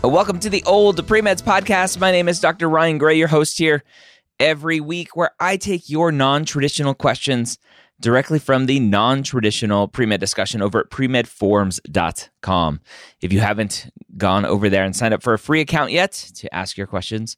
Welcome to the Old Pre-Meds Podcast. My name is Dr. Ryan Gray, your host here every week, where I take your non-traditional questions directly from the non-traditional pre-med discussion over at premedforms.com. If you haven't gone over there and signed up for a free account yet to ask your questions,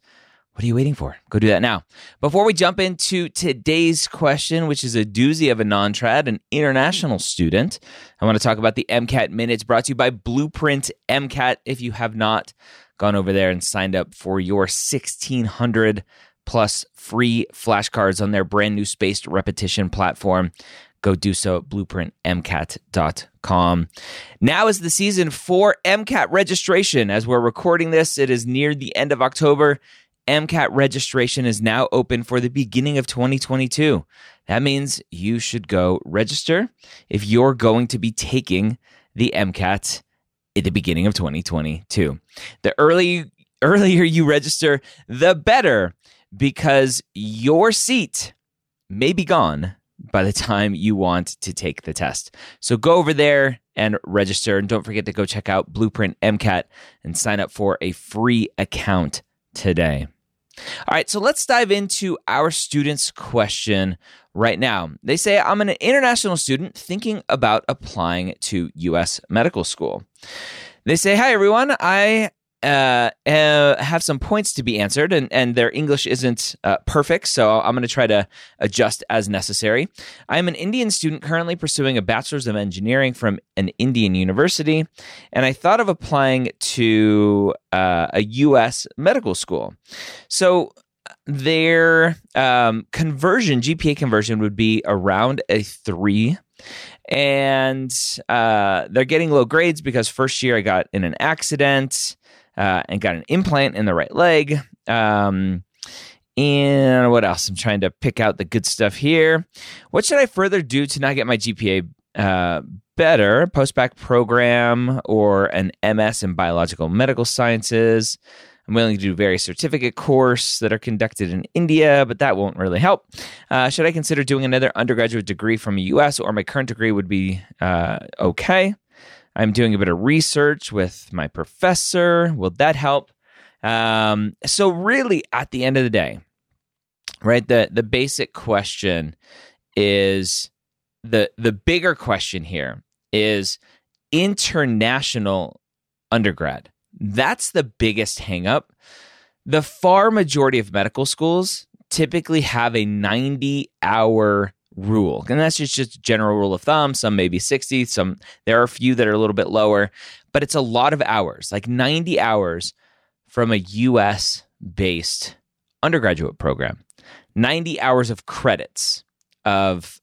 what are you waiting for? Go do that now. Before we jump into today's question, which is a doozy of a non-trad, an international student, I want to talk about the MCAT Minutes brought to you by Blueprint MCAT. If you have not gone over there and signed up for your 1,600 plus free flashcards on their brand new spaced repetition platform, go do so at blueprintmcat.com. Now is the season for MCAT registration. As we're recording this, it is near the end of October. MCAT registration is now open for the beginning of 2022. That means you should go register if you're going to be taking the MCAT at the beginning of 2022. The earlier you register, the better, because your seat may be gone by the time you want to take the test. So go over there and register, and don't forget to go check out Blueprint MCAT and sign up for a free account today. All right, so let's dive into our student's question right now. They say, I'm an international student thinking about applying to U.S. medical school. They say, hi, everyone. I have some points to be answered, and their English isn't perfect, so I'm going to try to adjust as necessary. I'm an Indian student currently pursuing a bachelor's of engineering from an Indian university, and I thought of applying to a U.S. medical school. So their GPA conversion would be around a 3. And they're getting low grades because first year I got in an accident and got an implant in the right leg. And what else? I'm trying to pick out the good stuff here. What should I further do to not get my GPA better? Post-bac program or an MS in biological medical sciences. I'm willing to do various certificate courses that are conducted in India, but that won't really help. Should I consider doing another undergraduate degree from the U.S., or my current degree would be okay? I'm doing a bit of research with my professor. Will that help? So really, at the end of the day, right, the basic question is, the bigger question here is international undergrad. That's the biggest hangup. The far majority of medical schools typically have a 90-hour rule. And that's just a general rule of thumb. Some maybe 60, there are a few that are a little bit lower, but it's a lot of hours, like 90 hours from a US-based undergraduate program. 90 hours of credits of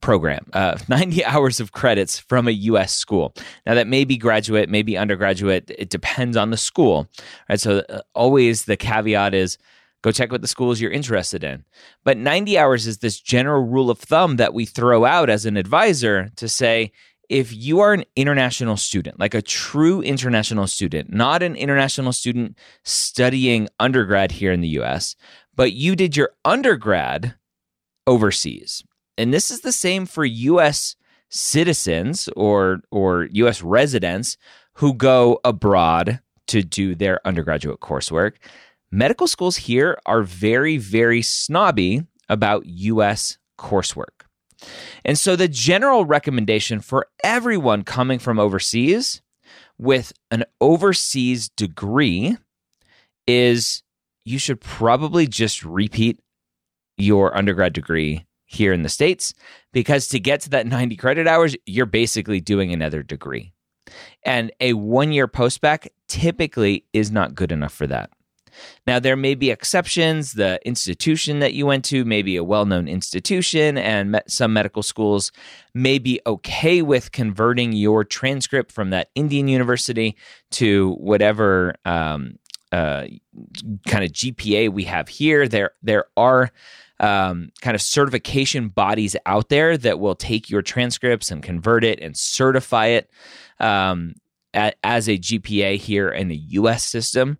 program, 90 hours of credits from a U.S. school. Now, that may be graduate, may be undergraduate. It depends on the school, right? So always the caveat is go check what the schools you're interested in. But 90 hours is this general rule of thumb that we throw out as an advisor to say, if you are an international student, like a true international student, not an international student studying undergrad here in the U.S., but you did your undergrad overseas. And this is the same for U.S. citizens or U.S. residents who go abroad to do their undergraduate coursework. Medical schools here are very, very snobby about U.S. coursework. And so the general recommendation for everyone coming from overseas with an overseas degree is you should probably just repeat your undergrad degree here in the States, because to get to that 90 credit hours, you're basically doing another degree. And a one-year post-bac typically is not good enough for that. Now, there may be exceptions. The institution that you went to may be a well-known institution, and some medical schools may be okay with converting your transcript from that Indian university to whatever kind of GPA we have here. There are kind of certification bodies out there that will take your transcripts and convert it and certify it as a GPA here in the U.S. system.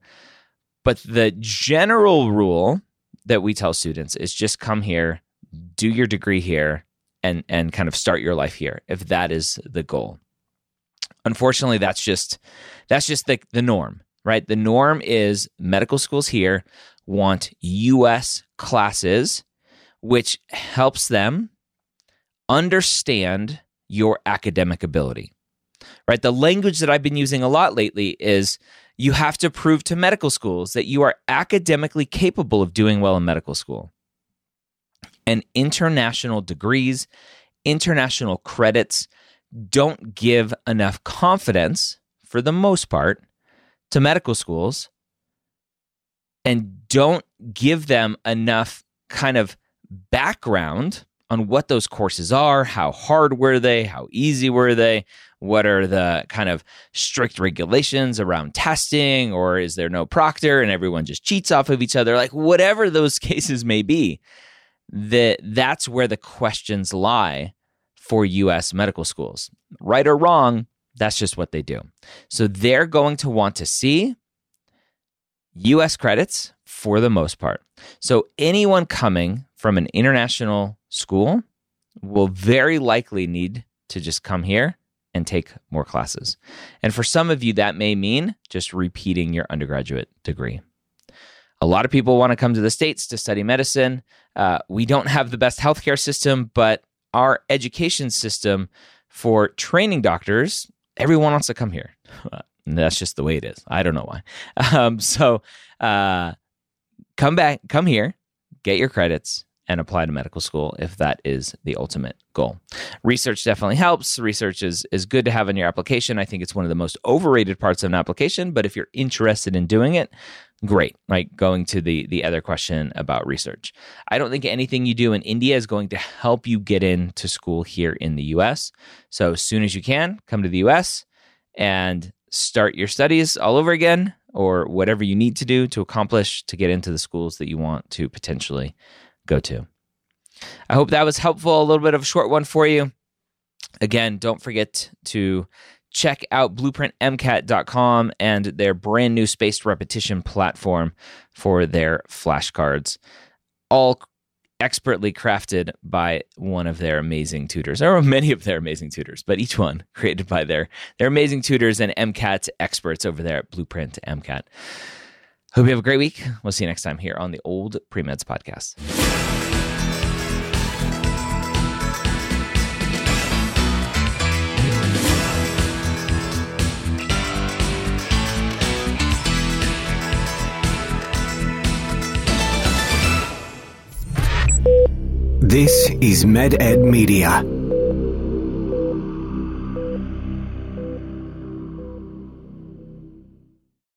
But the general rule that we tell students is just come here, do your degree here, and kind of start your life here, if that is the goal. Unfortunately, that's just the norm, right? The norm is medical schools here want U.S. classes, which helps them understand your academic ability, right? The language that I've been using a lot lately is, you have to prove to medical schools that you are academically capable of doing well in medical school. And international degrees, international credits don't give enough confidence, for the most part, to medical schools, and don't give them enough kind of background on what those courses are, how hard were they, how easy were they, what are the kind of strict regulations around testing, or is there no proctor and everyone just cheats off of each other, like whatever those cases may be, that's where the questions lie for U.S. medical schools. Right or wrong, that's just what they do. So they're going to want to see U.S. credits for the most part. So anyone coming from an international school will very likely need to just come here and take more classes. And for some of you, that may mean just repeating your undergraduate degree. A lot of people want to come to the States to study medicine. We don't have the best healthcare system, but our education system for training doctors, everyone wants to come here. And that's just the way it is. I don't know why. So come back, come here, get your credits, and apply to medical school if that is the ultimate goal. Research definitely helps. Research is good to have in your application. I think it's one of the most overrated parts of an application, but if you're interested in doing it, great. Like going to the other question about research. I don't think anything you do in India is going to help you get into school here in the US. So as soon as you can, come to the US and start your studies all over again, or whatever you need to do to accomplish to get into the schools that you want to potentially go to. I hope that was helpful. A little bit of a short one for you. Again, don't forget to check out blueprintmcat.com and their brand new spaced repetition platform for their flashcards, all expertly crafted by one of their amazing tutors. There are many of their amazing tutors, but each one created by their amazing tutors and MCAT experts over there at Blueprint MCAT. Hope you have a great week. We'll see you next time here on the Old Pre-Meds Podcast. This is MedEd Media.